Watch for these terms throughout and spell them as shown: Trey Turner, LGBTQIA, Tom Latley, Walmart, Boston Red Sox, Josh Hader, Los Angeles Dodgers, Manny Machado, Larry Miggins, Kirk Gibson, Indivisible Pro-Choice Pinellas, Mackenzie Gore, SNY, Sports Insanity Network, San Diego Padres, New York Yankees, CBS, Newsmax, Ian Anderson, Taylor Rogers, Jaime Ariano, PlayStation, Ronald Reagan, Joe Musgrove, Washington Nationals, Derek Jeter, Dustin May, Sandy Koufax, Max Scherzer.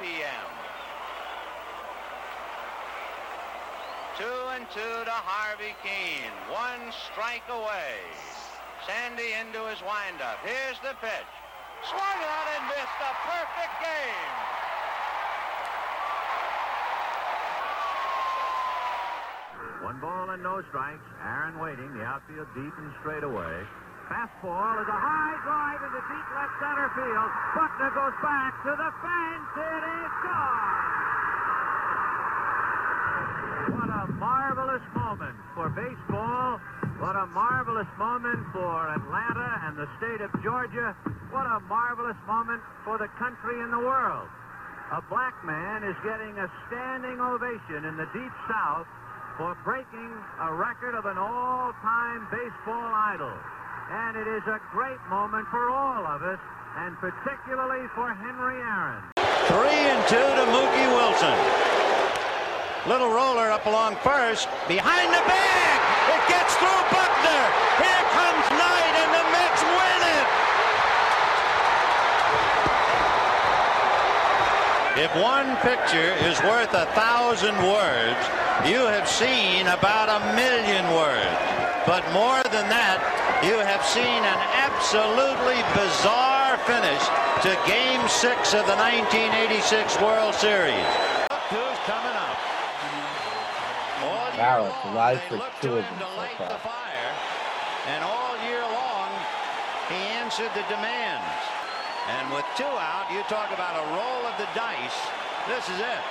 p.m. 2-2 to Harvey Keene. One strike away. Sandy into his windup. Here's the pitch. Swung out and missed. A perfect game. One ball and no strikes. Aaron waiting. The outfield deep and straight away. Fastball is a high drive into deep left center field. Buckner goes back to the fence. It is gone. What a marvelous moment for baseball. What a marvelous moment for Atlanta and the state of Georgia. What a marvelous moment for the country and the world. A black man is getting a standing ovation in the Deep South for breaking a record of an all-time baseball idol. And it is a great moment for all of us, and particularly for Henry Aaron. 3-2 to Mookie Wilson. Little roller up along first, behind the bag, it gets through Buckner, here comes Knight, and the Mets win it! If one picture is worth 1,000 words, you have seen about 1,000,000 words. But more than that, you have seen an absolutely bizarre finish to Game 6 of the 1986 World Series. Who's coming up? Barrett lies for two of them so far. And all year long, he answered the demands. And with two out, you talk about a roll of the dice. This is it.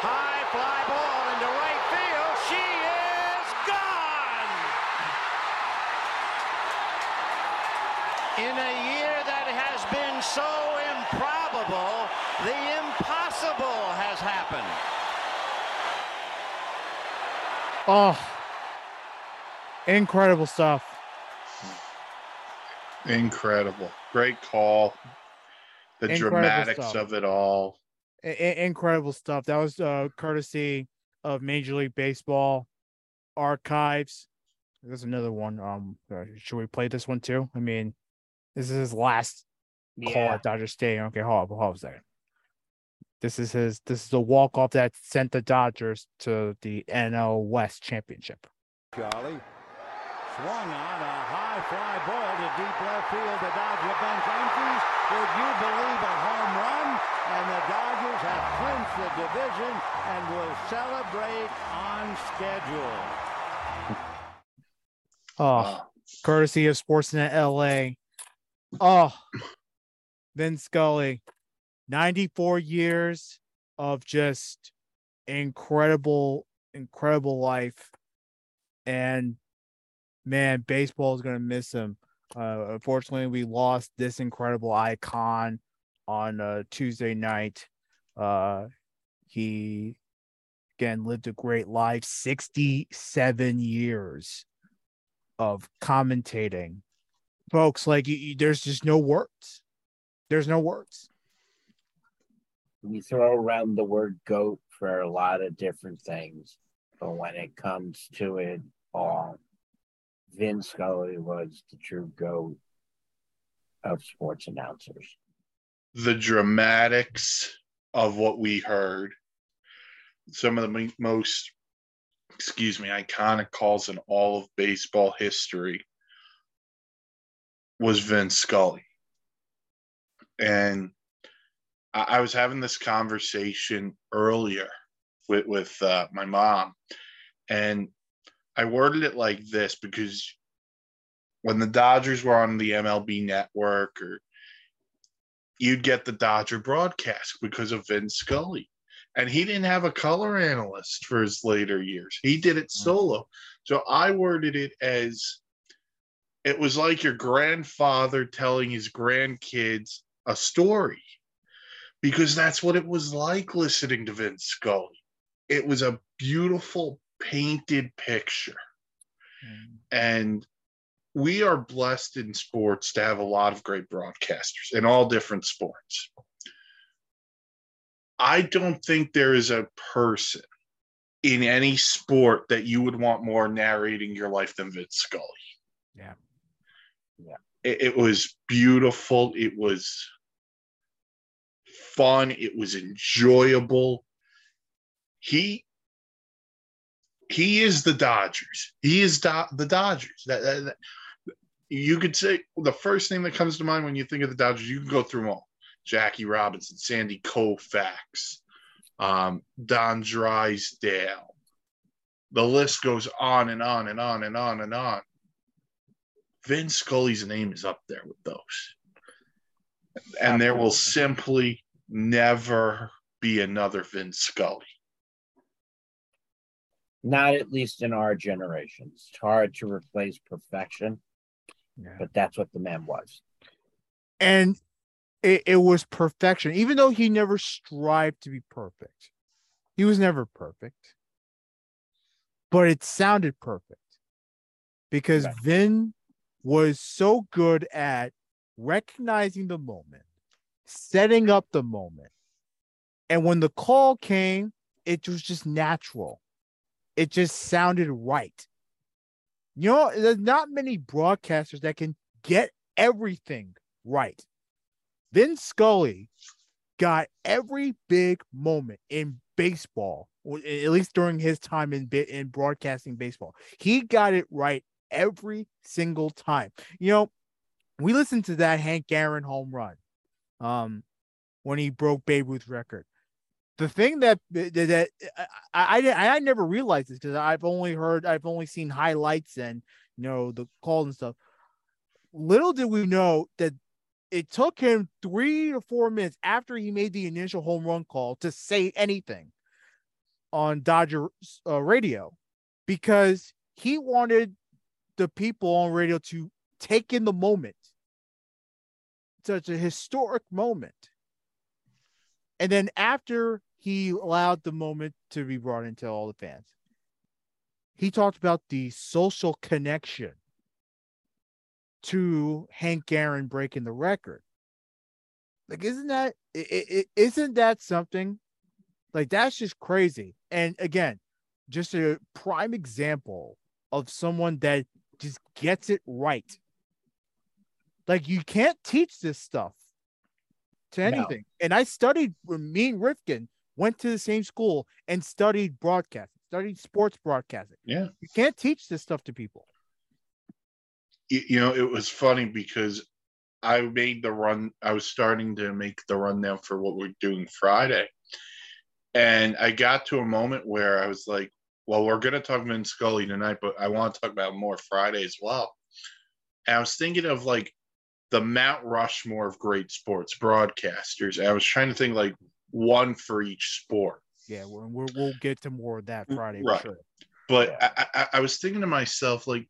High fly ball into right field. She is gone. In a year that has been so improbable, the impossible has happened. Oh, incredible stuff. Incredible. Great call. The incredible dramatics stuff of it all. Incredible stuff. That was courtesy of Major League Baseball Archives. There's another one. Should we play this one too? I mean, this is his last call at Dodger Stadium. Okay, hold on a second. This is the walk-off that sent the Dodgers to the NL West Championship. Charlie swung on a high fly ball to deep left field. The Dodger bench empties. Would you believe a home run? And the Dodgers have clinched the division and will celebrate on schedule. Oh, courtesy of Sportsnet LA. Oh, Vin Scully. 94 years of just incredible life, and man, baseball is going to miss him. Unfortunately, we lost this incredible icon on Tuesday night. He again lived a great life, 67 years of commentating, folks. Like there's just no words. There's no words. We throw around the word goat for a lot of different things, but when it comes to it all, Vin Scully was the true goat of sports announcers. The dramatics of what we heard, some of the most, iconic calls in all of baseball history was Vin Scully. And I was having this conversation earlier with my mom, and I worded it like this, because when the Dodgers were on the MLB Network, or you'd get the Dodger broadcast because of Vin Scully, and he didn't have a color analyst for his later years. He did it solo. So I worded it as it was like your grandfather telling his grandkids a story. Because that's what it was like listening to Vin Scully. It was a beautiful painted picture. And we are blessed in sports to have a lot of great broadcasters in all different sports. I don't think there is a person in any sport that you would want more narrating your life than Vin Scully. Yeah. Yeah. It was beautiful. It was fun. It was enjoyable. He is the Dodgers. He is the Dodgers. You could say the first thing that comes to mind when you think of the Dodgers, you can go through them all. Jackie Robinson, Sandy Koufax, Don Drysdale. The list goes on and on and on and on and on. Vin Scully's name is up there with those. And there will simply never be another Vin Scully. Not at least in our generation. It's hard to replace perfection, but that's what the man was. And it was perfection, even though he never strived to be perfect. He was never perfect, but it sounded perfect because Vin was so good at recognizing the moment, setting up the moment. And when the call came, it was just natural. It just sounded right. You know, there's not many broadcasters that can get everything right. Vin Scully got every big moment in baseball, at least during his time in broadcasting baseball. He got it right every single time. You know, we listened to that Hank Aaron home run when he broke Babe Ruth's record. The thing that I never realized this because I've only seen highlights and, you know, the calls and stuff. Little did we know that it took him 3 to 4 minutes after he made the initial home run call to say anything on Dodger radio because he wanted the people on radio to take in the moment. Such a historic moment. And then after he allowed the moment to be brought into all the fans, he talked about the social connection to Hank Aaron breaking the record. Like, isn't that something? Like, that's just crazy. And again, just a prime example of someone that just gets it right. Like, you can't teach this stuff to anything. No. And I studied, me and Rifkin went to the same school and studied broadcasting, studied sports broadcasting. Yeah. You can't teach this stuff to people. You know, it was funny because I made the run. I was starting to make the rundown for what we're doing Friday. And I got to a moment where I was like, well, we're going to talk Vin Scully tonight, but I want to talk about more Friday as well. And I was thinking of like the Mount Rushmore of great sports broadcasters. I was trying to think like one for each sport. Yeah, we'll get to more of that Friday. Right. For sure. But yeah. I was thinking to myself, like,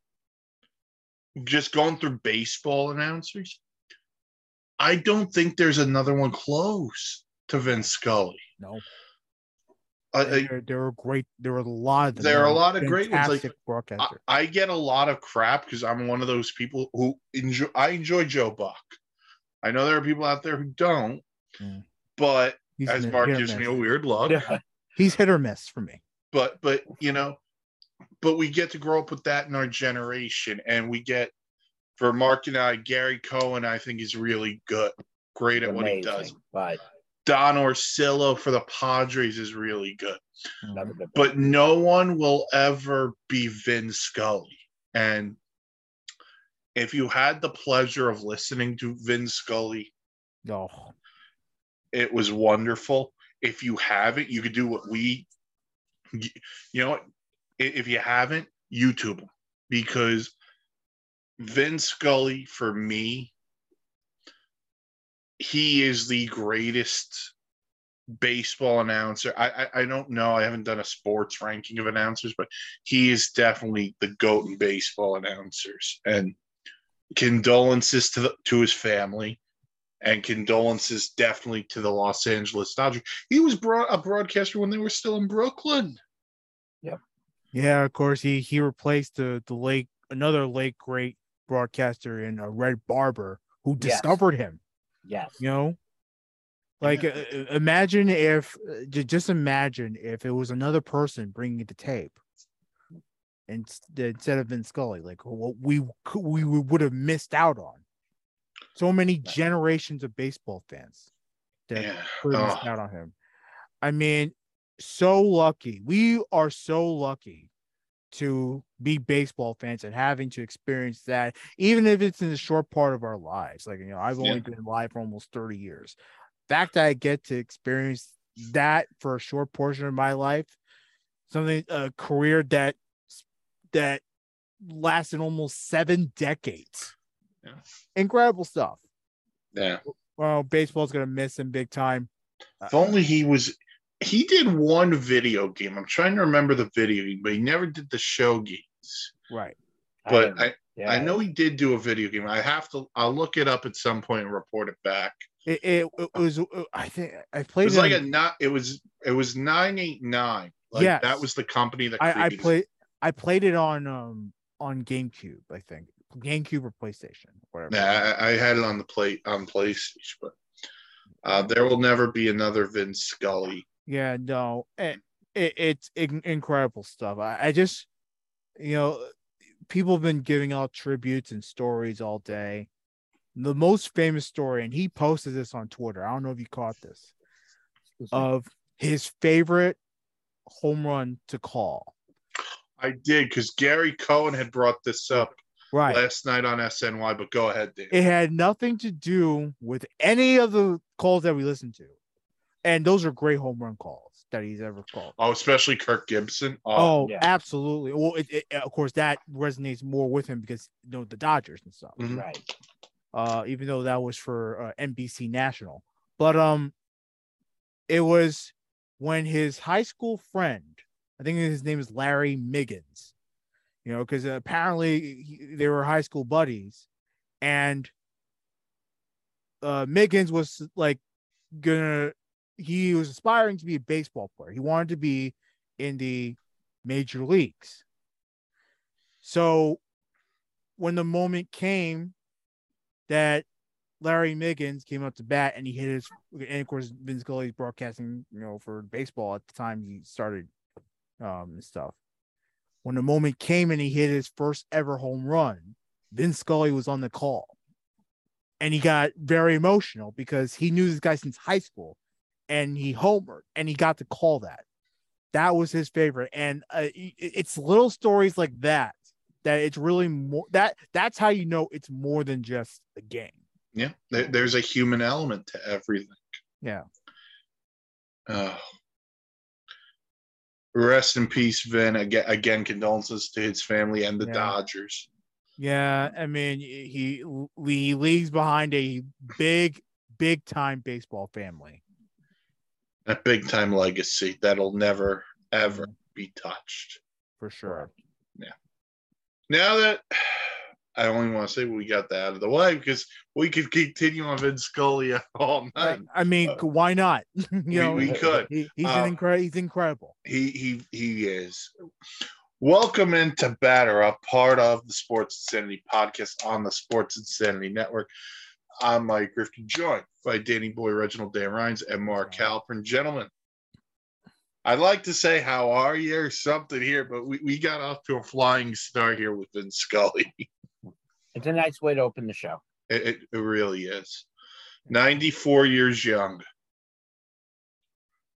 just going through baseball announcers, I don't think there's another one close to Vin Scully. No. There are a lot of great ones. Like, I get a lot of crap because I'm one of those people who enjoy Joe Buck. I know there are people out there who don't, but as Mark gives me a weird look, he's hit or miss for me. But you know, but we get to grow up with that in our generation, and we get, for Mark and I, Gary Cohen, I think is really good, great at what he does. But Don Orsillo for the Padres is really good, but no one will ever be Vin Scully. And if you had the pleasure of listening to Vin Scully, it was wonderful. If you haven't, you could do what you know what? If you haven't, YouTube him, because Vin Scully, for me, he is the greatest baseball announcer. I don't know. I haven't done a sports ranking of announcers, but he is definitely the GOAT in baseball announcers. And condolences to his family, and condolences definitely to the Los Angeles Dodgers. He was a broadcaster when they were still in Brooklyn. Yep. Yeah, of course, he replaced another late great broadcaster in Red Barber, who discovered him. Yes. You know, like, imagine if it was another person bringing the tape instead of Vin Scully, like what we would have missed out on. So many generations of baseball fans. Out on him. I mean, so lucky. We are so lucky to be baseball fans and having to experience that, even if it's in the short part of our lives. Like, you know, I've only been live for almost 30 years. The fact that I get to experience that for a short portion of my life, something, a career that lasted almost 7 decades. Yeah. Incredible stuff. Yeah. Well, baseball's going to miss him big time. If only he did one video game. I'm trying to remember the video game, but he never did the show games. Right. But I know he did do a video game. I'll look it up at some point and report it back. It was, I think I played. It was like it was 989. Like, yes. That was the company that created I played it on GameCube, I think. GameCube or PlayStation, whatever. Yeah, I had it on PlayStation, but there will never be another Vin Scully. Yeah, no, it's incredible stuff. I just, you know, people have been giving out tributes and stories all day. The most famous story, and he posted this on Twitter, I don't know if you caught this, of his favorite home run to call. I did, because Gary Cohen had brought this up last night on SNY, but go ahead, Dave. It had nothing to do with any of the calls that we listened to. And those are great home run calls that he's ever called. Oh, especially Kirk Gibson. Oh, yeah. Absolutely. Well, of course, that resonates more with him because, you know, the Dodgers and stuff. Mm-hmm. Right. Even though that was for NBC National. But it was when his high school friend, I think his name is Larry Miggins, you know, because apparently they were high school buddies, and Miggins was like he was aspiring to be a baseball player. He wanted to be in the major leagues. So when the moment came that Larry Miggins came up to bat and he hit his, and of course Vin Scully's broadcasting, you know, for baseball at the time he started and stuff. When the moment came and he hit his first ever home run, Vin Scully was on the call, and he got very emotional because he knew this guy since high school, and he homered, and he got to call that. That was his favorite, and it's little stories like that that it's really more. That's how you know it's more than just a game. Yeah, there's a human element to everything. Yeah. Rest in peace, Vin. Again, condolences to his family and the Dodgers. Yeah, I mean, he leaves behind a big time baseball family. A big time legacy that'll never ever be touched. For sure. Yeah. Now that I only want to say we got that out of the way, because we could continue on Vin Scully all night. I mean, why not? We could. He's incredible. He is. Welcome into Batter Up, part of the Sports Insanity podcast on the Sports Insanity Network. I'm Mike Griffin, joined by Danny Boy Reginald Dan Rines and Mark Halpern. Gentlemen, I'd like to say how are you or something here, but we got off to a flying start here with Vin Scully. It's a nice way to open the show. It really is. 94 years young.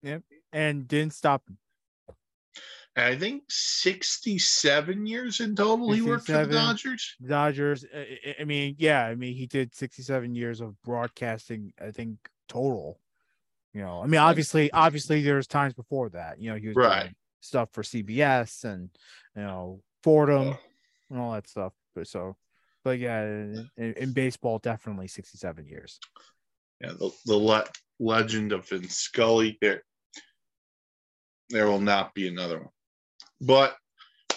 Yep. And didn't stop him. And I think 67 years in total he worked for the Dodgers. I mean, yeah. I mean, he did 67 years of broadcasting, I think, total. You know, I mean, obviously there's times before that. You know, he was doing stuff for CBS and, you know, Fordham and all that stuff. But yeah, in baseball, definitely 67 years. Yeah, the legend of Vin Scully. There will not be another one. But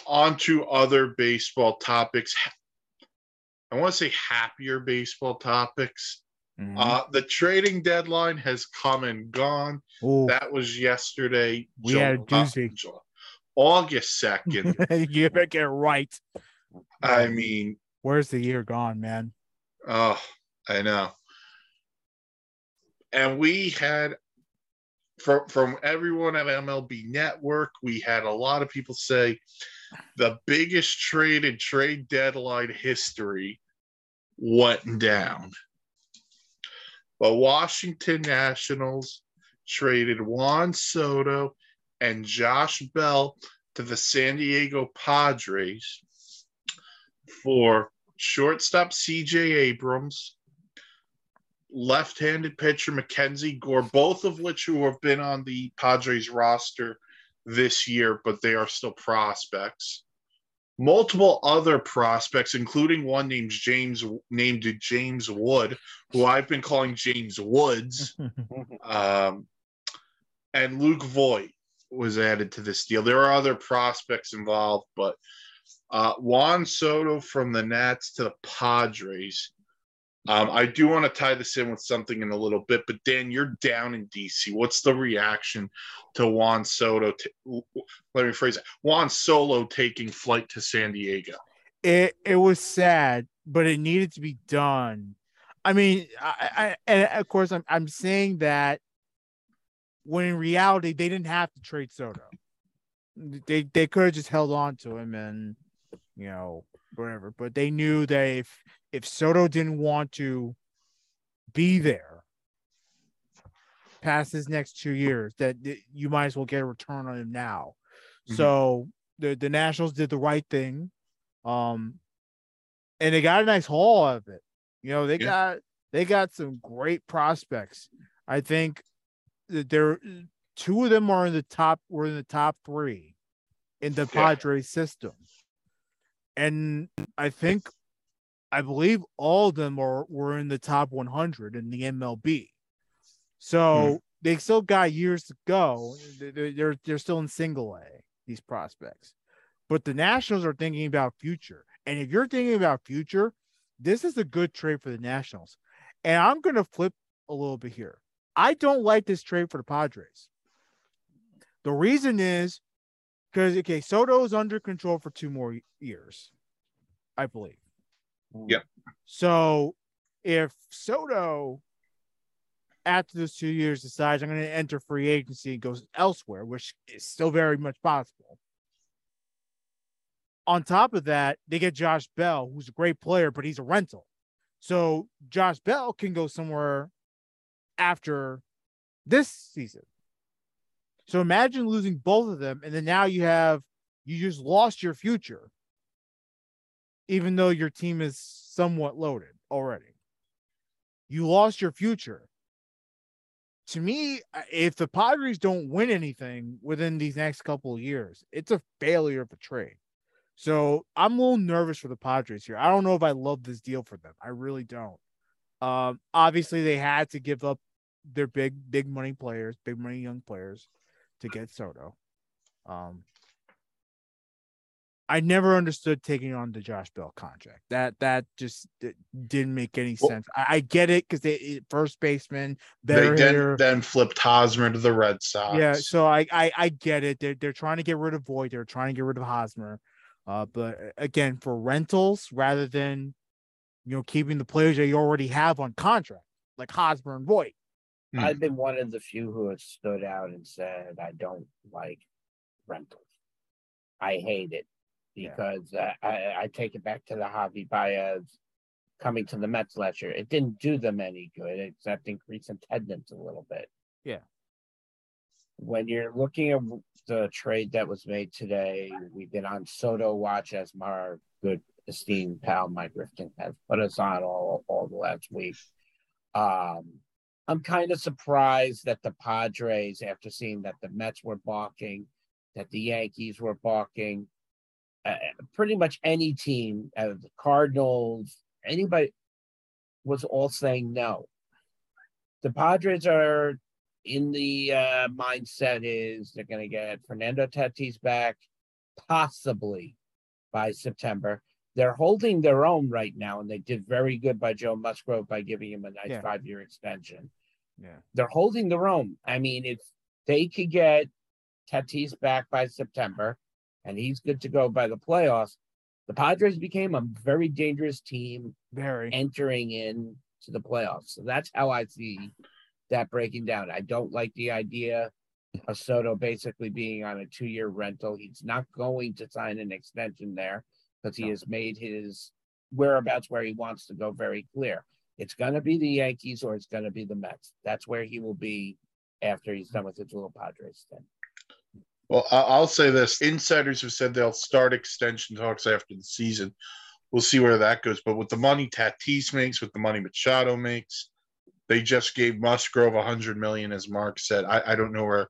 on to other baseball topics. I want to say happier baseball topics. Mm-hmm. The trading deadline has come and gone. Ooh. That was yesterday. We had a doozy. August 2nd. You better get it right. I mean, where's the year gone, man? Oh, I know. And we had, from everyone at MLB Network, we had a lot of people say the biggest trade in trade deadline history went down. The Washington Nationals traded Juan Soto and Josh Bell to the San Diego Padres for shortstop C.J. Abrams, left-handed pitcher Mackenzie Gore, both of which who have been on the Padres roster this year, but they are still prospects. Multiple other prospects, including one named James Wood, who I've been calling James Woods, and Luke Voit was added to this deal. There are other prospects involved, but Juan Soto from the Nats to the Padres. I do want to tie this in with something in a little bit, but Dan, you're down in DC. What's the reaction to Juan Soto? Let me phrase it. Juan Soto taking flight to San Diego. It was sad, but it needed to be done. I mean, and of course, I'm saying that when in reality they didn't have to trade Soto. They could have just held on to him and, you know, whatever. But they knew that if Soto didn't want to be there past his next 2 years, that you might as well get a return on him now. Mm-hmm. So the Nationals did the right thing. And they got a nice haul out of it. You know, they got some great prospects. I think that two of them are in the top three in the Padres system. And I believe all of them were in the top 100 in the MLB. So they still got years to go. They're still in single A, these prospects. But the Nationals are thinking about future. And if you're thinking about future, this is a good trade for the Nationals. And I'm going to flip a little bit here. I don't like this trade for the Padres. The reason is because, Soto's under control for 2 more years, I believe. Yep. So if Soto, after those 2 years, decides I'm going to enter free agency and goes elsewhere, which is still very much possible. On top of that, they get Josh Bell, who's a great player, but he's a rental. So Josh Bell can go somewhere after this season. So imagine losing both of them, and then now you just lost your future, even though your team is somewhat loaded already. You lost your future. To me, if the Padres don't win anything within these next couple of years, it's a failure of a trade. So I'm a little nervous for the Padres here. I don't know if I love this deal for them. I really don't. Obviously, they had to give up their big money players, big money young players to get Soto. I never understood taking on the Josh Bell contract. That just didn't make any sense. I get it because they first baseman, better hitter. Then flipped Hosmer to the Red Sox. Yeah, so I get it. They're trying to get rid of Voit. They're trying to get rid of Hosmer. But again, for rentals rather than keeping the players that you already have on contract, like Hosmer and Voit. I've been one of the few who have stood out and said I don't like rentals. I hate it. Because I take it back to the Javi Baez coming to the Mets last year. It didn't do them any good except increase attendance a little bit. Yeah. When you're looking at the trade that was made today, we've been on Soto Watch, as our good esteemed pal Mike Griffin has put us on all the last week. I'm kind of surprised that the Padres, after seeing that the Mets were balking, that the Yankees were balking, pretty much any team, the Cardinals, anybody, was all saying no. The Padres are in the mindset is they're going to get Fernando Tatis back possibly by September. They're holding their own right now, and they did very good by Joe Musgrove by giving him a nice 5-year extension. Yeah, they're holding their own. I mean, if they could get Tatis back by September, and he's good to go by the playoffs, the Padres became a very dangerous team entering into the playoffs. So that's how I see that breaking down. I don't like the idea of Soto basically being on a 2-year rental. He's not going to sign an extension there because he has made his whereabouts where he wants to go very clear. It's going to be the Yankees or it's going to be the Mets. That's where he will be after he's done with his little Padres thing. Well, I'll say this. Insiders have said they'll start extension talks after the season. We'll see where that goes. But with the money Tatis makes, with the money Machado makes, they just gave Musgrove $100 million, as Mark said. I don't know where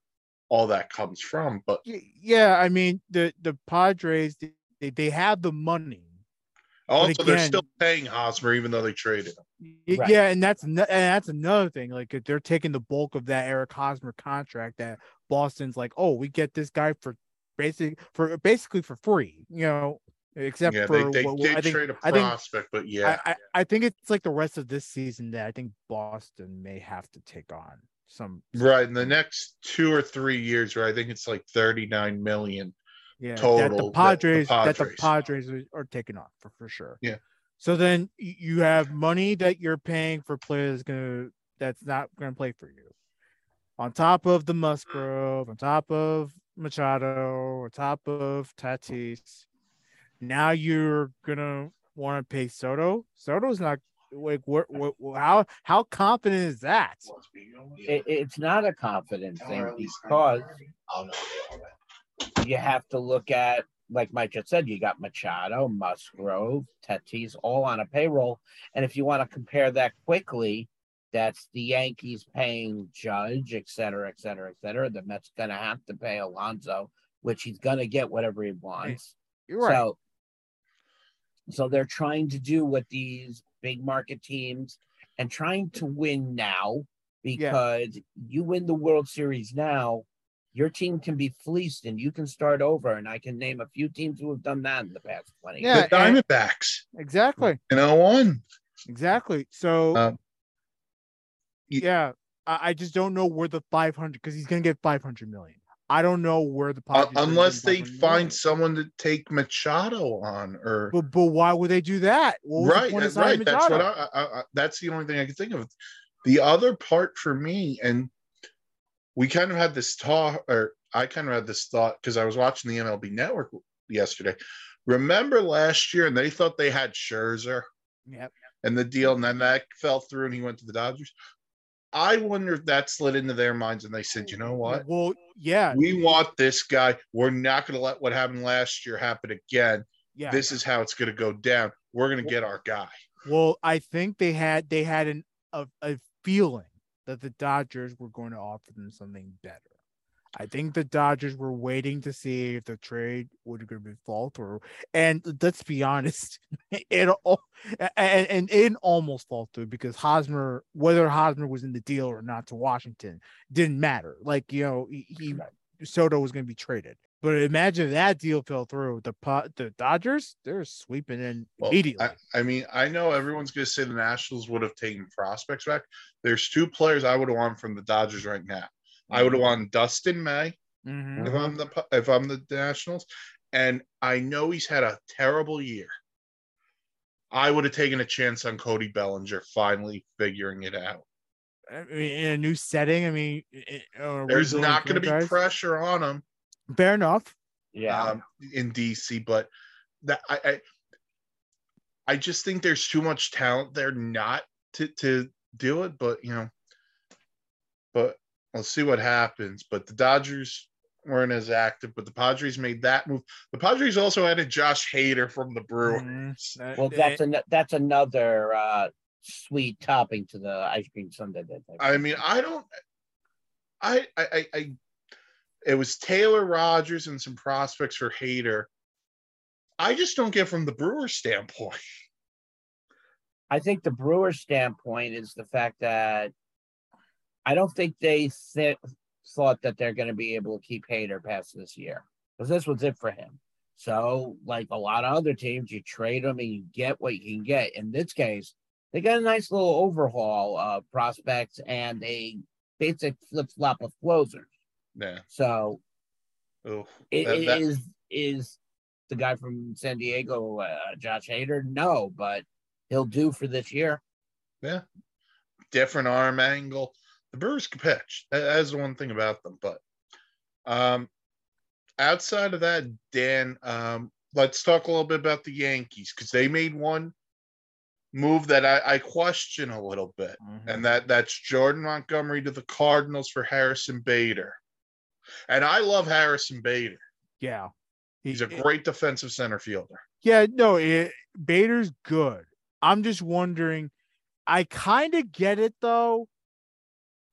all that comes from. But yeah, I mean, the Padres, they have the money. Also, again, they're still paying Hosmer, even though they traded him. Yeah, right. and that's another thing. Like, if they're taking the bulk of that Eric Hosmer contract that Boston's like, oh, we get this guy for basically for free, you know, except for I think, but yeah. I think it's like the rest of this season that I think Boston may have to take on some. Right, in the next 2 or 3 years, where I think it's like $39 million. Yeah, total that the Padres are taking off for sure. Yeah. So then you have money that you're paying for players that's not going to play for you. On top of the Musgrove, on top of Machado, on top of Tatis, now you're going to want to pay Soto. Soto's not like how confident is that? It's not a confident thing because. You have to look at, like Mike just said, you got Machado, Musgrove, Tatis, all on a payroll. And if you want to compare that quickly, that's the Yankees paying Judge, et cetera, et cetera, et cetera. The Mets going to have to pay Alonso, which he's going to get whatever he wants. You're right. So they're trying to do what these big market teams and trying to win now because you win the World Series now. Your team can be fleeced and you can start over. And I can name a few teams who have done that in the past 20 years. The Diamondbacks. Exactly. And 0-1. Exactly. So, I just don't know where the 500, because he's going to get $500 million. I don't know where the Padres unless they find someone to take Machado on, or but why would they do that? Right. That's what that's the only thing I can think of. The other part for me, and we kind of had this talk, or I kind of had this thought because I was watching the MLB Network yesterday. Remember last year, and they thought they had Scherzer and the deal, and then that fell through and he went to the Dodgers. I wonder if that slid into their minds and they said, you know what? Well, yeah. We want this guy. We're not going to let what happened last year happen again. Yeah. This is how it's going to go down. We're going to get our guy. Well, I think they had a feeling that the Dodgers were going to offer them something better. I think the Dodgers were waiting to see if the trade would going to be fall through. And let's be honest, it almost fall through because Hosmer, whether Hosmer was in the deal or not to Washington, didn't matter. Like, you know, Soto was going to be traded. But imagine if that deal fell through. The Dodgers, they're sweeping in immediately. I mean, I know everyone's going to say the Nationals would have taken prospects back. There's two players I would have won from the Dodgers right now. I would have won Dustin May if I'm the Nationals. And I know he's had a terrible year. I would have taken a chance on Cody Bellinger finally figuring it out. I mean, in a new setting, I mean, there's not going to be pressure on him. Fair enough. Yeah, in DC, but that I just think there's too much talent there not to do it. But you know, but we'll see what happens. But the Dodgers weren't as active, but the Padres made that move. The Padres also added Josh Hader from the Brewers. Mm-hmm. Well, that's another sweet topping to the ice cream sundae. I mean, I it was Taylor Rogers and some prospects for Hader. I just don't get from the Brewers' standpoint. I think the Brewers' standpoint is the fact that I don't think they thought that they're going to be able to keep Hader past this year because this was it for him. So, like a lot of other teams, you trade them and you get what you can get. In this case, they got a nice little overhaul of prospects and a basic flip-flop of closers. Yeah. So is the guy from San Diego, Josh Hader? No, but he'll do for this year. Yeah. Different arm angle. The Brewers can pitch. That's the one thing about them. But outside of that, Dan, let's talk a little bit about the Yankees because they made one move that I question a little bit, and that's Jordan Montgomery to the Cardinals for Harrison Bader. And I love Harrison Bader. Yeah. He's a great defensive center fielder. Yeah, no, Bader's good. I'm just wondering, I kind of get it, though,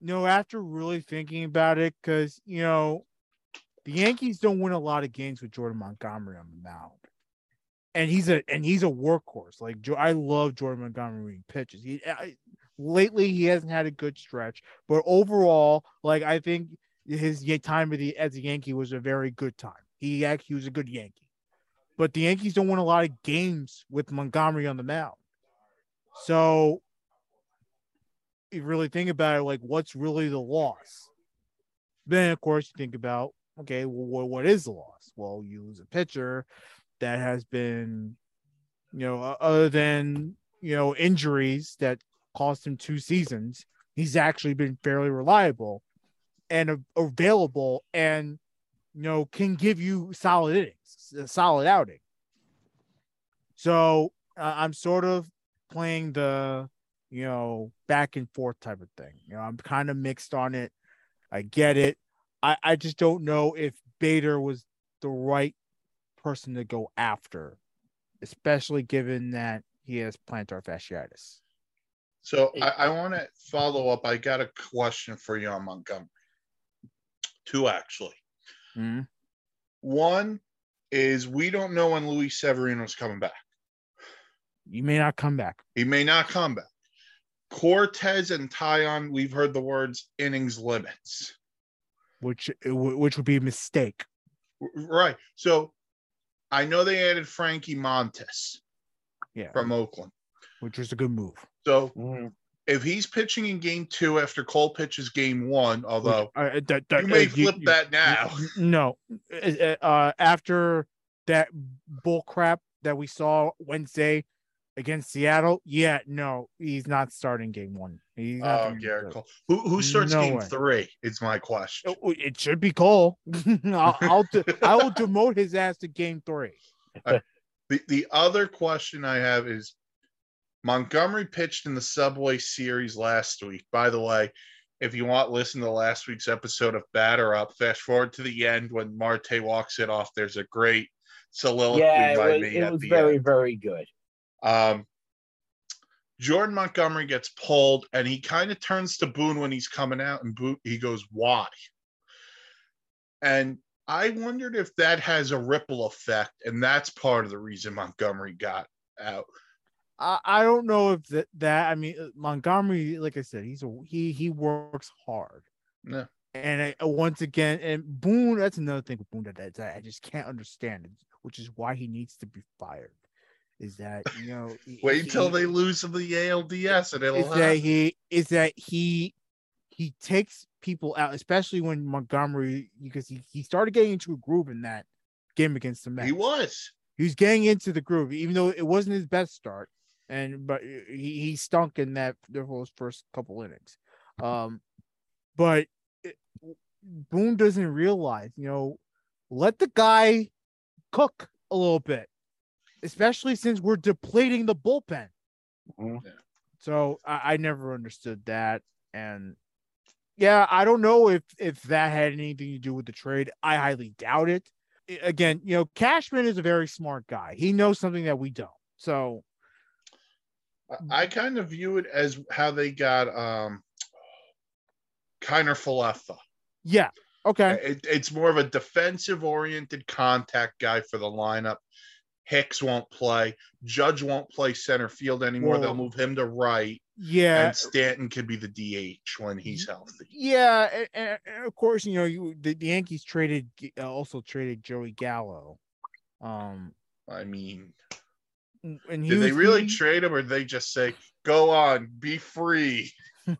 after really thinking about it, because, the Yankees don't win a lot of games with Jordan Montgomery on the mound. And he's a workhorse. Like, I love Jordan Montgomery when he pitches. Lately, he hasn't had a good stretch. But overall, like, I think his time as a Yankee was a very good time. He was a good Yankee. But the Yankees don't win a lot of games with Montgomery on the mound. So you really think about it, like, what's really the loss? Then, of course, you think about, okay, well, what is the loss? Well, you lose a pitcher that has been, other than, injuries that cost him 2 seasons, he's actually been fairly reliable and available and, can give you solid innings, a solid outing. So I'm sort of playing the, back and forth type of thing. I'm kind of mixed on it. I get it. I just don't know if Bader was the right person to go after, especially given that he has plantar fasciitis. So I want to follow up. I got a question for you on Montgomery. 2, actually. Mm-hmm. 1 is we don't know when Luis Severino's coming back. He may not come back. Cortez and Taillon, we've heard the words innings limits. Which would be a mistake. Right. So I know they added Frankie Montes from Oakland. Which was a good move. So if he's pitching in Game 2 after Cole pitches Game 1, although you may flip that now. No. After that bull crap that we saw Wednesday against Seattle, no, he's not starting Game 1. He's not Garrett Cole. Who starts Game 3? It's my question. It should be Cole. I will demote his ass to Game 3. The other question I have is Montgomery pitched in the Subway Series last week. By the way, if you want, listen to last week's episode of Batter Up. Fast forward to the end when Marte walks it off. There's a great soliloquy by me. It was very, very good. Jordan Montgomery gets pulled and he kind of turns to Boone when he's coming out and he goes, why? And I wondered if that has a ripple effect and that's part of the reason Montgomery got out. I don't know if that, I mean, Montgomery, like I said, he works hard. Yeah. And once again, and Boone, that's another thing with Boone that I just can't understand, which is why he needs to be fired. Is that wait till they lose in the ALDS and it'll happen. He takes people out, especially when Montgomery, because he started getting into a groove in that game against the Mets. He was getting into the groove, even though it wasn't his best start, but he stunk in that those first couple innings. But Boone doesn't realize, let the guy cook a little bit. Especially since we're depleting the bullpen. Mm-hmm. So I never understood that. And I don't know if that had anything to do with the trade. I highly doubt it. Again, Cashman is a very smart guy. He knows something that we don't. So I kind of view it as how they got Kiner Falefa. Yeah. Okay. It's more of a defensive oriented contact guy for the lineup. Hicks won't play. Judge won't play center field anymore. Whoa. They'll move him to right. Yeah. And Stanton could be the DH when he's healthy. Yeah. And of course, the Yankees also traded Joey Gallo. I mean, and did they really trade him or did they just say, go on, be free?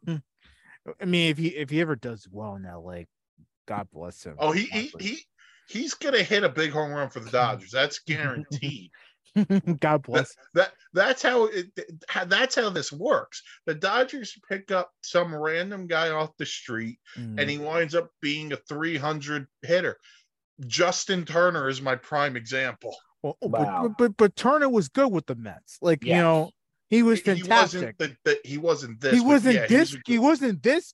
I mean, if he ever does well in LA, God bless him. Oh, he's going to hit a big home run for the Dodgers. That's guaranteed. God bless. That's how this works. The Dodgers pick up some random guy off the street, and he winds up being a 300 hitter. Justin Turner is my prime example. Well, wow. But Turner was good with the Mets. Like, He was fantastic. He wasn't this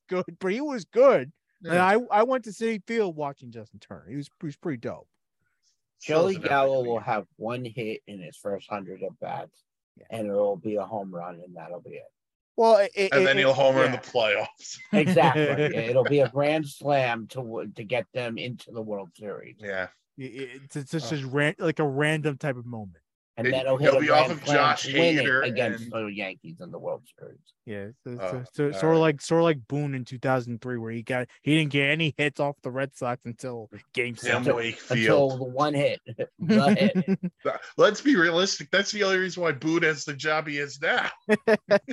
good, but he was good. Yeah. And I went to City Field watching Justin Turner. He was pretty dope. Joey Gallo will have one hit in his first 100 at bats, and it'll be a home run, and that'll be it. Well, then he'll homer in the playoffs. Exactly. It'll be a grand slam to get them into the World Series. Yeah, it's just a random type of moment. And then he'll be off of Josh Hader against the Yankees in the World Series. Yeah, sort of like Boone in 2003, where he didn't get any hits off the Red Sox until Game 7. Until the one hit. The hit. Let's be realistic. That's the only reason why Boone has the job he has now.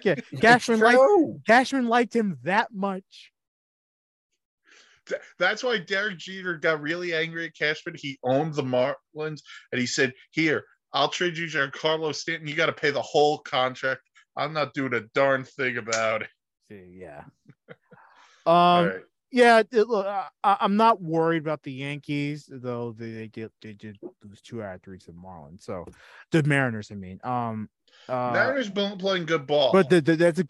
Yeah. Cashman liked him that much. That's why Derek Jeter got really angry at Cashman. He owned the Marlins, and he said, "Here, I'll trade you Giancarlo Stanton. You got to pay the whole contract. I'm not doing a darn thing about it." Yeah. Right. Yeah. Look, I'm not worried about the Yankees, though they did lose 2 out of 3 to the Marlins. So the Mariners, I mean, Mariners been playing good ball, but that's a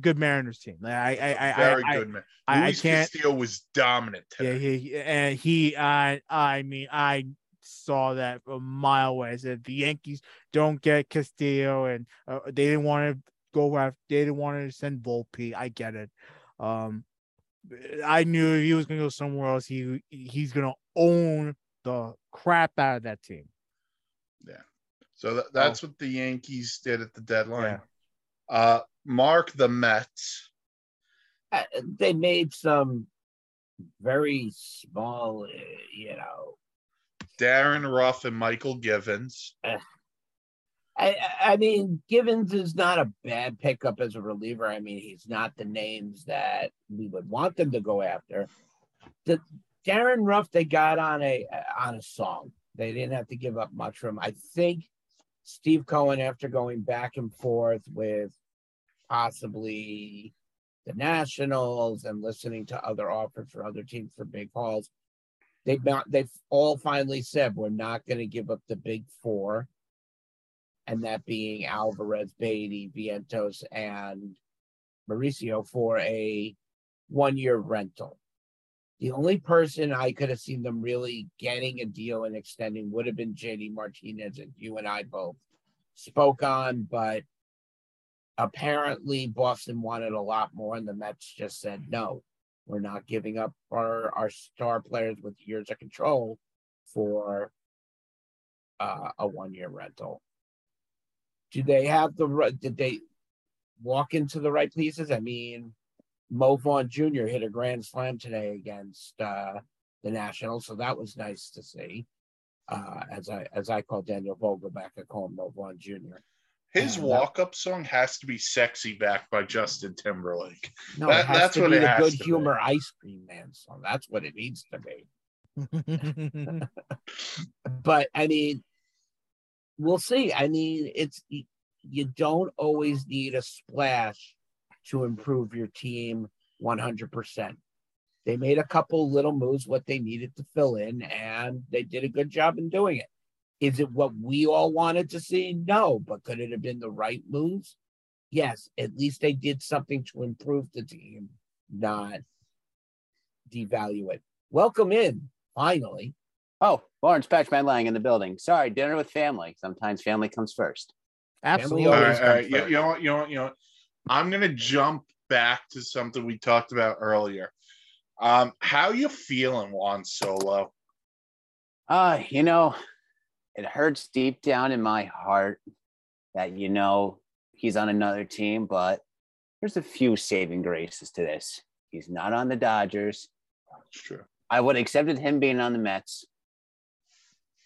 good Mariners team. Very good man. Luis Castillo was dominant today. Yeah. I saw that a mile away. I said the Yankees don't get Castillo, and they didn't want to go after. They didn't want to send Volpe. I get it. I knew if he was going to go somewhere else, he's going to own the crap out of that team. Yeah. So that's what the Yankees did at the deadline. Yeah. Mark, the Mets. They made some very small, Darren Ruff and Michael Givens. I mean, Givens is not a bad pickup as a reliever. I mean, he's not the names that we would want them to go after. The Darren Ruff they got on a song. They didn't have to give up much for him. I think Steve Cohen, after going back and forth with possibly the Nationals and listening to other offers for other teams for big hauls, They've all finally said we're not going to give up the big four, and that being Alvarez, Beatty, Vientos, and Mauricio for a 1-year rental. The only person I could have seen them really getting a deal and extending would have been JD Martinez, and you and I both spoke on, but apparently Boston wanted a lot more, and the Mets just said no. We're not giving up our star players with years of control for a 1-year rental. Did they walk into the right pieces? I mean, Mo Vaughn Jr. hit a grand slam today against the Nationals, so that was nice to see. As I call Daniel Vogelback, I call him Mo Vaughn Jr. His walk-up song has to be "Sexy Back" by Justin Timberlake. No, that's what it has to be. A good humor ice cream man song. That's what it needs to be. But I mean, we'll see. I mean, you don't always need a splash to improve your team 100%. They made a couple little moves, what they needed to fill in, and they did a good job in doing it. Is it what we all wanted to see? No, but could it have been the right moves? Yes, at least they did something to improve the team, not devalue it. Welcome in, finally. Oh, Lawrence Patchman Lang in the building. Sorry, dinner with family. Sometimes family comes first. Absolutely. All right. First. You know what? I'm going to jump back to something we talked about earlier. How you feeling, Juan Solo? It hurts deep down in my heart that, he's on another team, but there's a few saving graces to this. He's not on the Dodgers. That's true. I would have accepted him being on the Mets,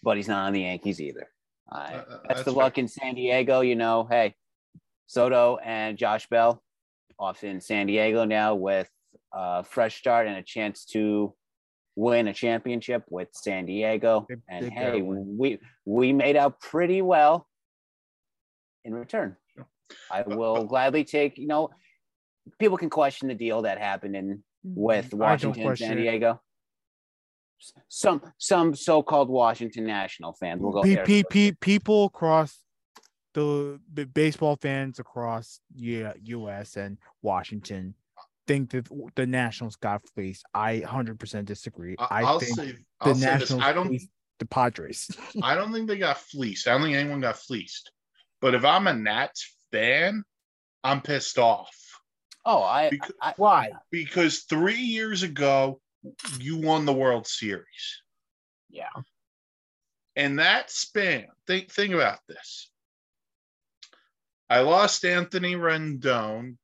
but he's not on the Yankees either. That's the luck in San Diego, hey, Soto and Josh Bell off in San Diego now with a fresh start and a chance to win a championship with San Diego, we made out pretty well in return. Sure. I will gladly take. People can question the deal that happened with Washington and San Diego. Some so-called Washington National fans will go there. People across the baseball fans across U.S. and Washington think that the Nationals got fleeced. I 100% disagree. I think the Nationals fleeced the Padres. I don't think they got fleeced. I don't think anyone got fleeced. But if I'm a Nats fan, I'm pissed off. Why? Because 3 years ago, you won the World Series. Yeah. And that span, think about this. I lost Anthony Rendon.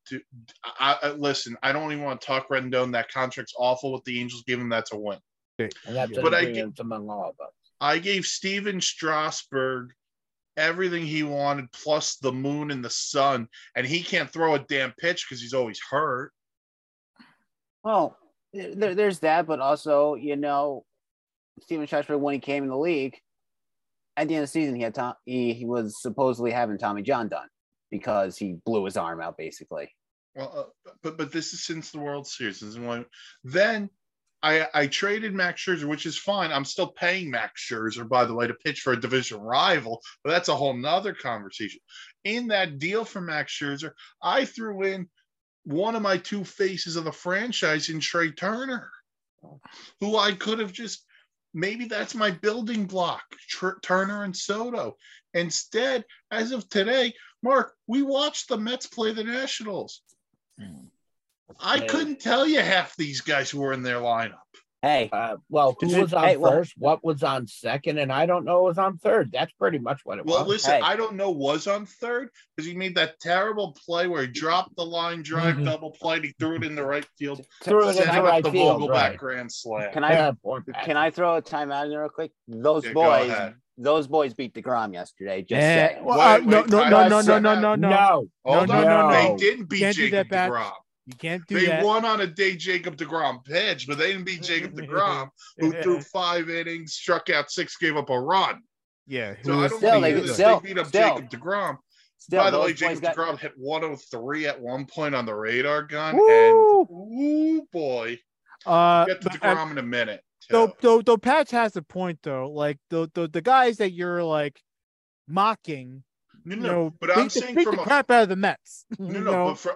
Listen, I don't even want to talk Rendon. That contract's awful. What the Angels gave him, that's a win. And that's but I gave, among all of us. I gave Steven Strasburg everything he wanted, plus the moon and the sun, and he can't throw a damn pitch because he's always hurt. Well, there's that, but also, you know, Steven Strasburg, when he came in the league, at the end of the season, he had he was supposedly having Tommy John done, because he blew his arm out, basically. Well, but this is since the World Series. Then I traded Max Scherzer, which is fine. I'm still paying Max Scherzer, by the way, to pitch for a division rival, but that's a whole nother conversation. In that deal for Max Scherzer, I threw in one of my two faces of the franchise in Trey Turner, who I could have just – maybe that's my building block, Turner and Soto. Instead, as of today – Mark, we watched the Mets play the Nationals. I couldn't tell you half these guys who were in their lineup. Hey, well, who was on first? What was on second? And I don't know what was on third. That's pretty much what it was. Well, listen, I don't know what was on third because he made that terrible play where he dropped the line drive double play. He threw it in the right field. Threw it in the right field. Vogelback grand slam. Can I throw a timeout in there real quick? Those boys beat DeGrom yesterday. Just saying. No. They didn't beat Jacob DeGrom. You can't do that. They won on a day Jacob DeGrom pitch, but they didn't beat Jacob DeGrom, who threw 5 innings, struck out 6, gave up a run. Yeah. So I don't think they beat up Jacob DeGrom. By the way, Jacob DeGrom hit 103 at one point on the radar gun. Woo! And, ooh, boy. Get to DeGrom in a minute. Though Patch has a point though, like the guys that you're like mocking, but I'm saying from the crap out of the Mets.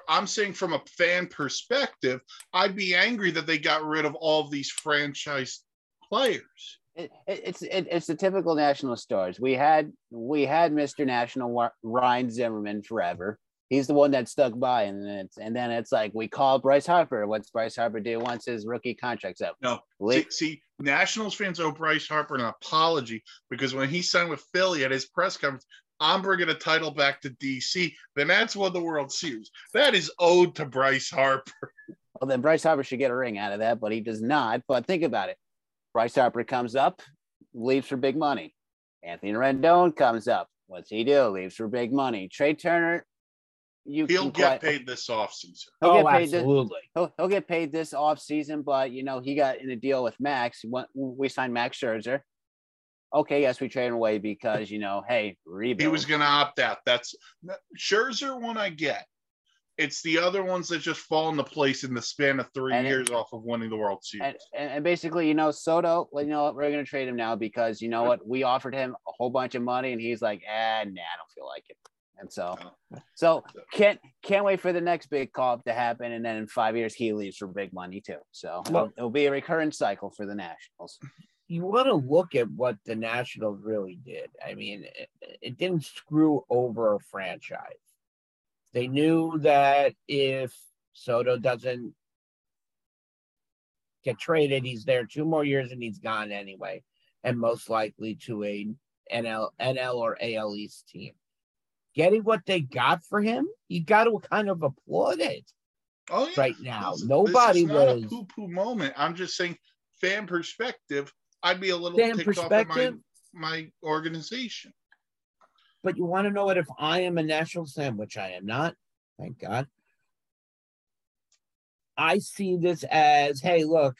I'm saying from a fan perspective, I'd be angry that they got rid of all of these franchise players. It's the typical national stars. We had Mr. National Ryan Zimmerman forever. He's the one that stuck by, and then it's like we call Bryce Harper. What's Bryce Harper do once his rookie contract's up? No, see, Nationals fans owe Bryce Harper an apology because when he signed with Philly at his press conference, I'm bringing a title back to DC. The Nats won the World Series. That is owed to Bryce Harper. Well, then Bryce Harper should get a ring out of that, but he does not. But think about it: Bryce Harper comes up, leaves for big money. Anthony Rendon comes up. What's he do? Leaves for big money. Trey Turner. He'll get paid this offseason. He'll get paid this offseason, but, he got in a deal with Max. We signed Max Scherzer. Okay, yes, we traded away because, rebuild. He was going to opt out. That's Scherzer one I get. It's the other ones that just fall into place in the span of 3 years off of winning the World Series. And basically, Soto, we're going to trade him now because, we offered him a whole bunch of money, and he's like, nah, I don't feel like it. And so can't wait for the next big call-up to happen. And then in 5 years, he leaves for big money too. So it'll be a recurrent cycle for the Nationals. You want to look at what the Nationals really did. I mean, it didn't screw over a franchise. They knew that if Soto doesn't get traded, he's there 2 more years and he's gone anyway. And most likely to a NL or AL East team. Getting what they got for him, you got to kind of applaud it right now. This is not a poo-poo moment. I'm just saying, fan perspective, I'd be a little ticked off at my organization. But you want to know what? If I am a Nationals fan, which I am not, thank God, I see this as, hey, look,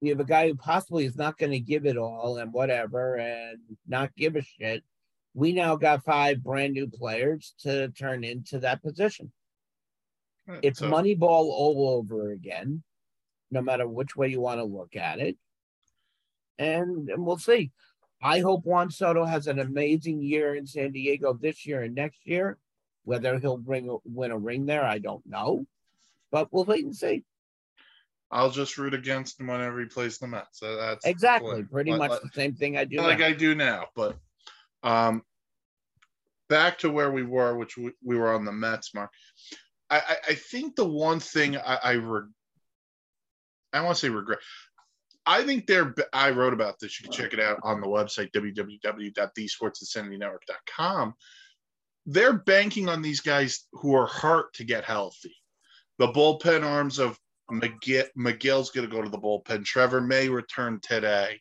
we have a guy who possibly is not going to give it all and whatever and not give a shit. We now got 5 brand new players to turn into that position. Right, it's Moneyball all over again, no matter which way you want to look at it. And we'll see. I hope Juan Soto has an amazing year in San Diego this year and next year. Whether he'll win a ring there, I don't know. But we'll wait and see. I'll just root against him whenever he plays the Mets. So that's exactly pretty much the same thing I do. Like I do now, but back to where we were, which we were on the Mets, Mark. I think the one thing I want to say regret. I think they're. I wrote about this. You can check it out on the website www.thesportsinsanitynetwork.com. They're banking on these guys who are hurt to get healthy. The bullpen arms of McGill's going to go to the bullpen. Trevor May returned today.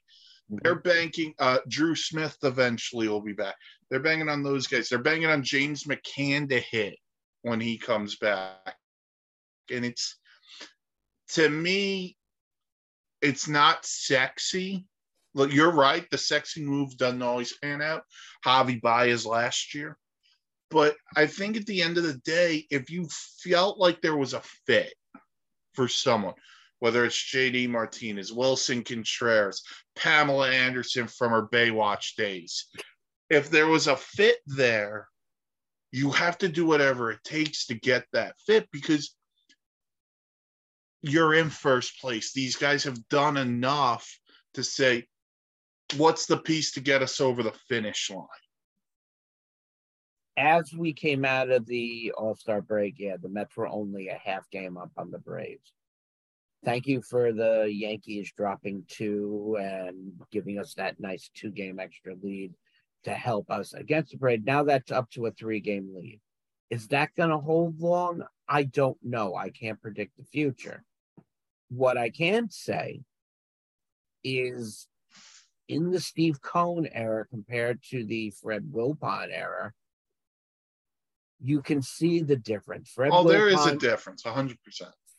They're banking Drew Smith eventually will be back. They're banging on those guys. They're banging on James McCann to hit when he comes back. And it's, to me, it's not sexy. Look, you're right. The sexy move doesn't always pan out. Javi Baez last year. But I think at the end of the day, if you felt like there was a fit for someone, whether it's J.D. Martinez, Wilson Contreras, Pamela Anderson from her Baywatch days, if there was a fit there, you have to do whatever it takes to get that fit because you're in first place. These guys have done enough to say, what's the piece to get us over the finish line? As we came out of the All-Star break, the Mets were only a half game up on the Braves. Thank you for the Yankees dropping two and giving us that nice two-game extra lead to help us against the Braves. Now that's up to a three-game lead. Is that going to hold long? I don't know. I can't predict the future. What I can say is in the Steve Cohen era compared to the Fred Wilpon era, you can see the difference. There is a difference, 100%.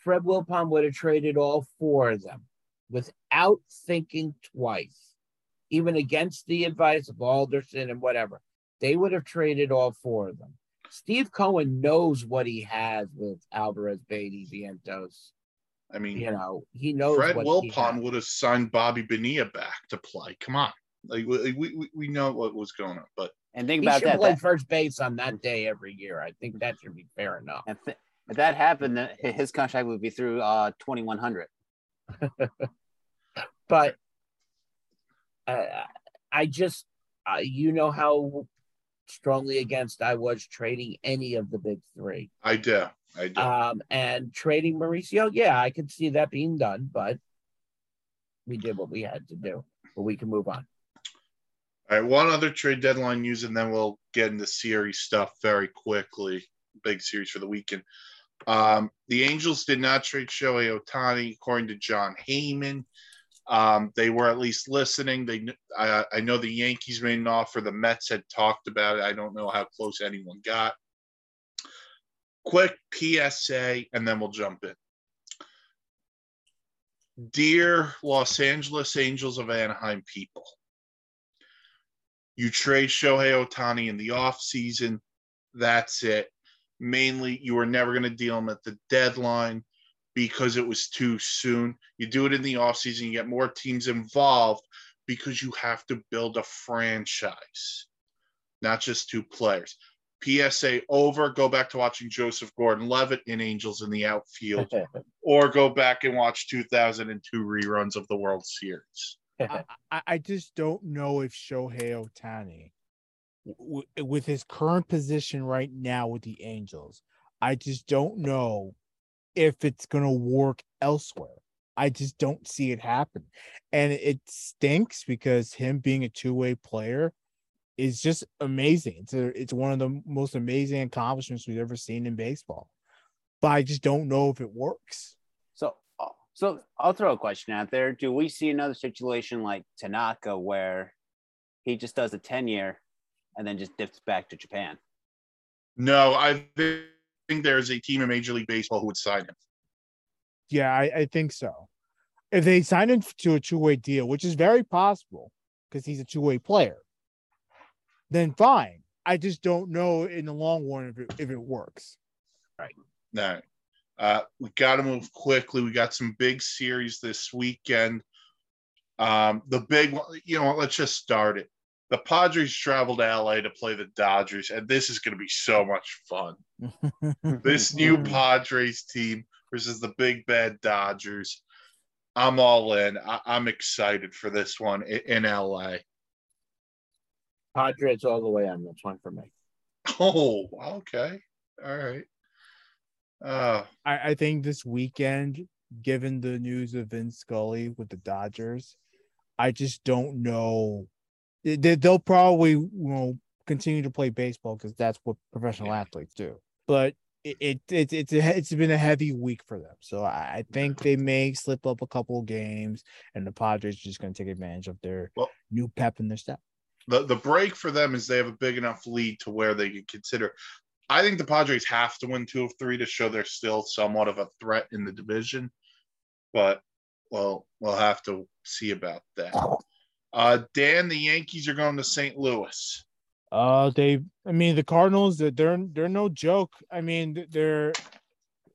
Fred Wilpon would have traded all four of them without thinking twice, even against the advice of Alderson and whatever. They would have traded all four of them. Steve Cohen knows what he has with Alvarez, Beatty, Vientos. I mean, you know, he knows Fred Wilpon would have signed Bobby Bonilla back to play. Come on. Like we know what was going on, but and think about that. He should play first base on that day every year. I think that should be fair enough. If that happened, his contract would be through 2100. But I just, you know how strongly against I was trading any of the big three. I do. And trading Mauricio, I could see that being done, but we did what we had to do. But we can move on. All right, one other trade deadline news, and then we'll get into series stuff very quickly. Big series for the weekend. The Angels did not trade Shohei Ohtani, according to John Heyman. They were at least listening. I know the Yankees made an offer. The Mets had talked about it. I don't know how close anyone got. Quick PSA, and then we'll jump in. Dear Los Angeles Angels of Anaheim people, you trade Shohei Ohtani in the offseason. That's it. Mainly, you were never going to deal him at the deadline because it was too soon. You do it in the offseason. You get more teams involved because you have to build a franchise, not just two players. PSA over. Go back to watching Joseph Gordon-Levitt in Angels in the Outfield or go back and watch 2002 reruns of the World Series. I just don't know if Shohei Ohtani, with his current position right now with the Angels, I just don't know if it's going to work elsewhere. I just don't see it happen. And it stinks because him being a two-way player is just amazing. It's one of the most amazing accomplishments we've ever seen in baseball. But I just don't know if it works. So I'll throw a question out there. Do we see another situation like Tanaka where he just does a 10-year and then just dips back to Japan? No, I think there's a team in Major League Baseball who would sign him. Yeah, I think so. If they sign him to a two-way deal, which is very possible because he's a two-way player, then fine. I just don't know in the long run if it works. Right. No. We got to move quickly. We got some big series this weekend. The big one, let's just start it. The Padres travel to LA to play the Dodgers, and this is going to be so much fun. This new Padres team versus the big bad Dodgers. I'm all in. I'm excited for this one in LA. Padres all the way on this one for me. Oh, okay. All right. I think this weekend, given the news of Vin Scully with the Dodgers, I just don't know. They'll probably continue to play baseball because that's what professional athletes do. But it's been a heavy week for them. So I think they may slip up a couple of games, and the Padres are just going to take advantage of their new pep in their step. The break for them is they have a big enough lead to where they can consider. I think the Padres have to win 2 of 3 to show they're still somewhat of a threat in the division. But, we'll have to see about that. Dan, the Yankees are going to St. Louis. The Cardinals, they're no joke. I mean, I don't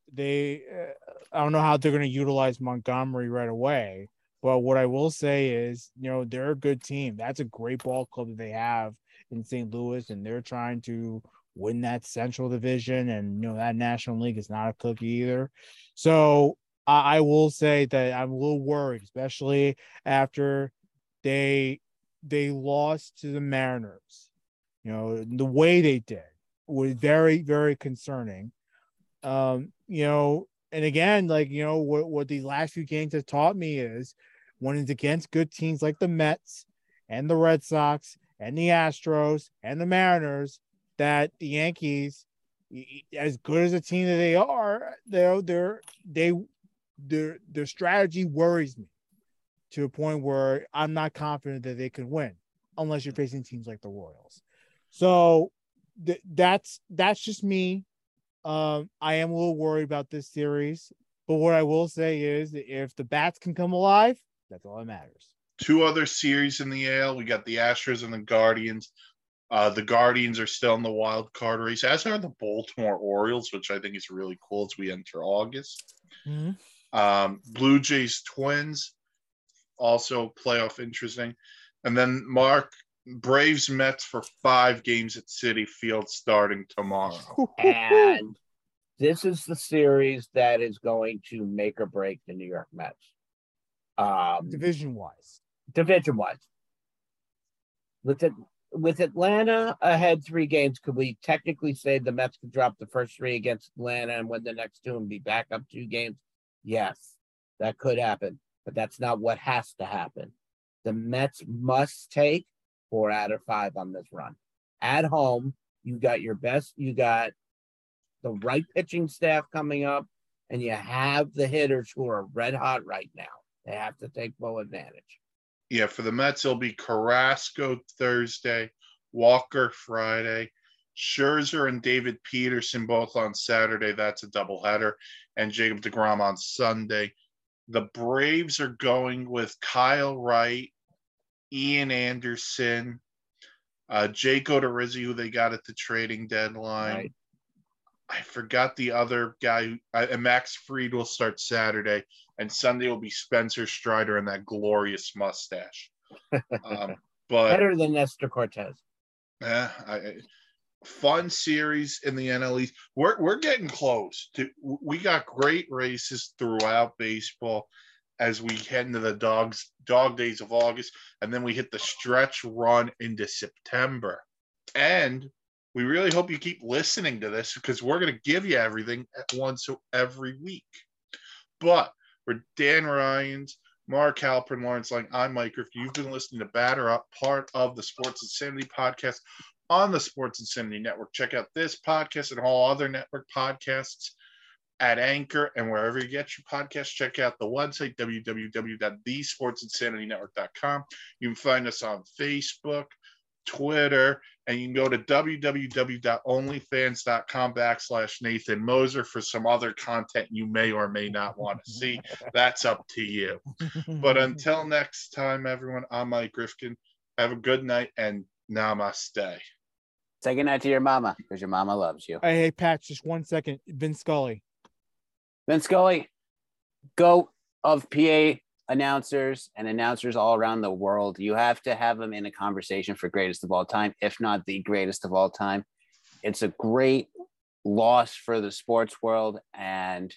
know how they're going to utilize Montgomery right away. But what I will say is, they're a good team. That's a great ball club that they have in St. Louis, and they're trying to win that Central Division. And, that National League is not a cookie either. So I will say that I'm a little worried, especially after they lost to the Mariners. The way they did was very, very concerning. And again, what these last few games have taught me is when it's against good teams like the Mets and the Red Sox and the Astros and the Mariners, that the Yankees, as good as a team that they are, their strategy worries me to a point where I'm not confident that they can win unless you're facing teams like the Royals. So that's just me. I am a little worried about this series, but what I will say is if the bats can come alive, that's all that matters. 2 other series in the AL. We got the Astros and the Guardians. The Guardians are still in the wild card race, as are the Baltimore Orioles, which I think is really cool as we enter August. Mm-hmm. Blue Jays, Twins, also playoff interesting. And then Mark, Braves Mets for 5 games at Citi Field starting tomorrow. And this is the series that is going to make or break the New York Mets. Division-wise. With Atlanta ahead 3 games, could we technically say the Mets could drop the first 3 against Atlanta and win the next 2 and be back up 2 games? Yes, that could happen. But that's not what has to happen. The Mets must take 4 out of 5 on this run. At home, you got your best. You got the right pitching staff coming up, and you have the hitters who are red hot right now. They have to take full advantage. Yeah, for the Mets, it'll be Carrasco Thursday, Walker Friday, Scherzer and David Peterson both on Saturday. That's a doubleheader. And Jacob deGrom on Sunday. The Braves are going with Kyle Wright, Ian Anderson, Jake Odorizzi, who they got at the trading deadline. Right. I forgot the other guy. Max Fried will start Saturday, and Sunday will be Spencer Strider and that glorious mustache. But better than Nestor Cortez. Yeah, fun series in the NL East. We're getting close. We got great races throughout baseball as we head into the dog days of August, and then we hit the stretch run into September. And we really hope you keep listening to this because we're going to give you everything at once every week. But we're Dan Ryans, Mark Halpern, Lawrence Lang. I'm Mike Griffin. You've been listening to Batter Up, part of the Sports Insanity podcast on the Sports Insanity Network. Check out this podcast and all other network podcasts at Anchor and wherever you get your podcasts. Check out the website, www.thesportsinsanitynetwork.com. You can find us on Facebook, Twitter, and you can go to www.onlyfans.com/NathanMoser for some other content you may or may not want to see. That's up to you. But until next time, everyone, I'm Mike Griffin. Have a good night and namaste. Say goodnight to your mama because your mama loves you. Hey, Pat, just 1 second. Vin Scully. Go of PA announcers and announcers all around the world. You have to have them in a conversation for greatest of all time, if not the greatest of all time. It's a great loss for the sports world. And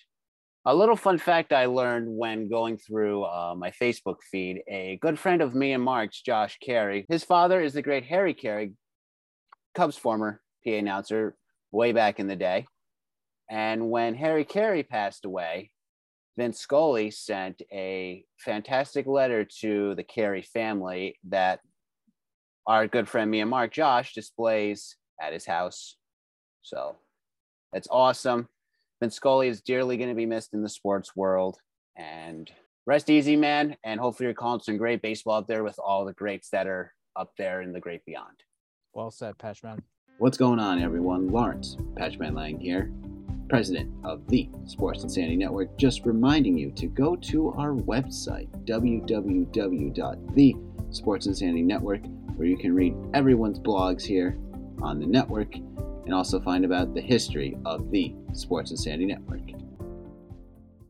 a little fun fact I learned when going through my Facebook feed, a good friend of me and Mark's, Josh Carey, his father is the great Harry Carey, Cubs former PA announcer way back in the day. And when Harry Carey passed away, Vin Scully sent a fantastic letter to the Carey family that our good friend, me and Mark, Josh, displays at his house. So that's awesome. Vin Scully is dearly going to be missed in the sports world. And rest easy, man. And hopefully you're calling some great baseball up there with all the greats that are up there in the great beyond. Well said, Patchman. What's going on, everyone? Lawrence, Patchman Lang here, president of the Sports Insanity Network, just reminding you to go to our website, www.thesportsinsanitynetwork, where you can read everyone's blogs here on the network and also find about the history of the Sports Insanity Network.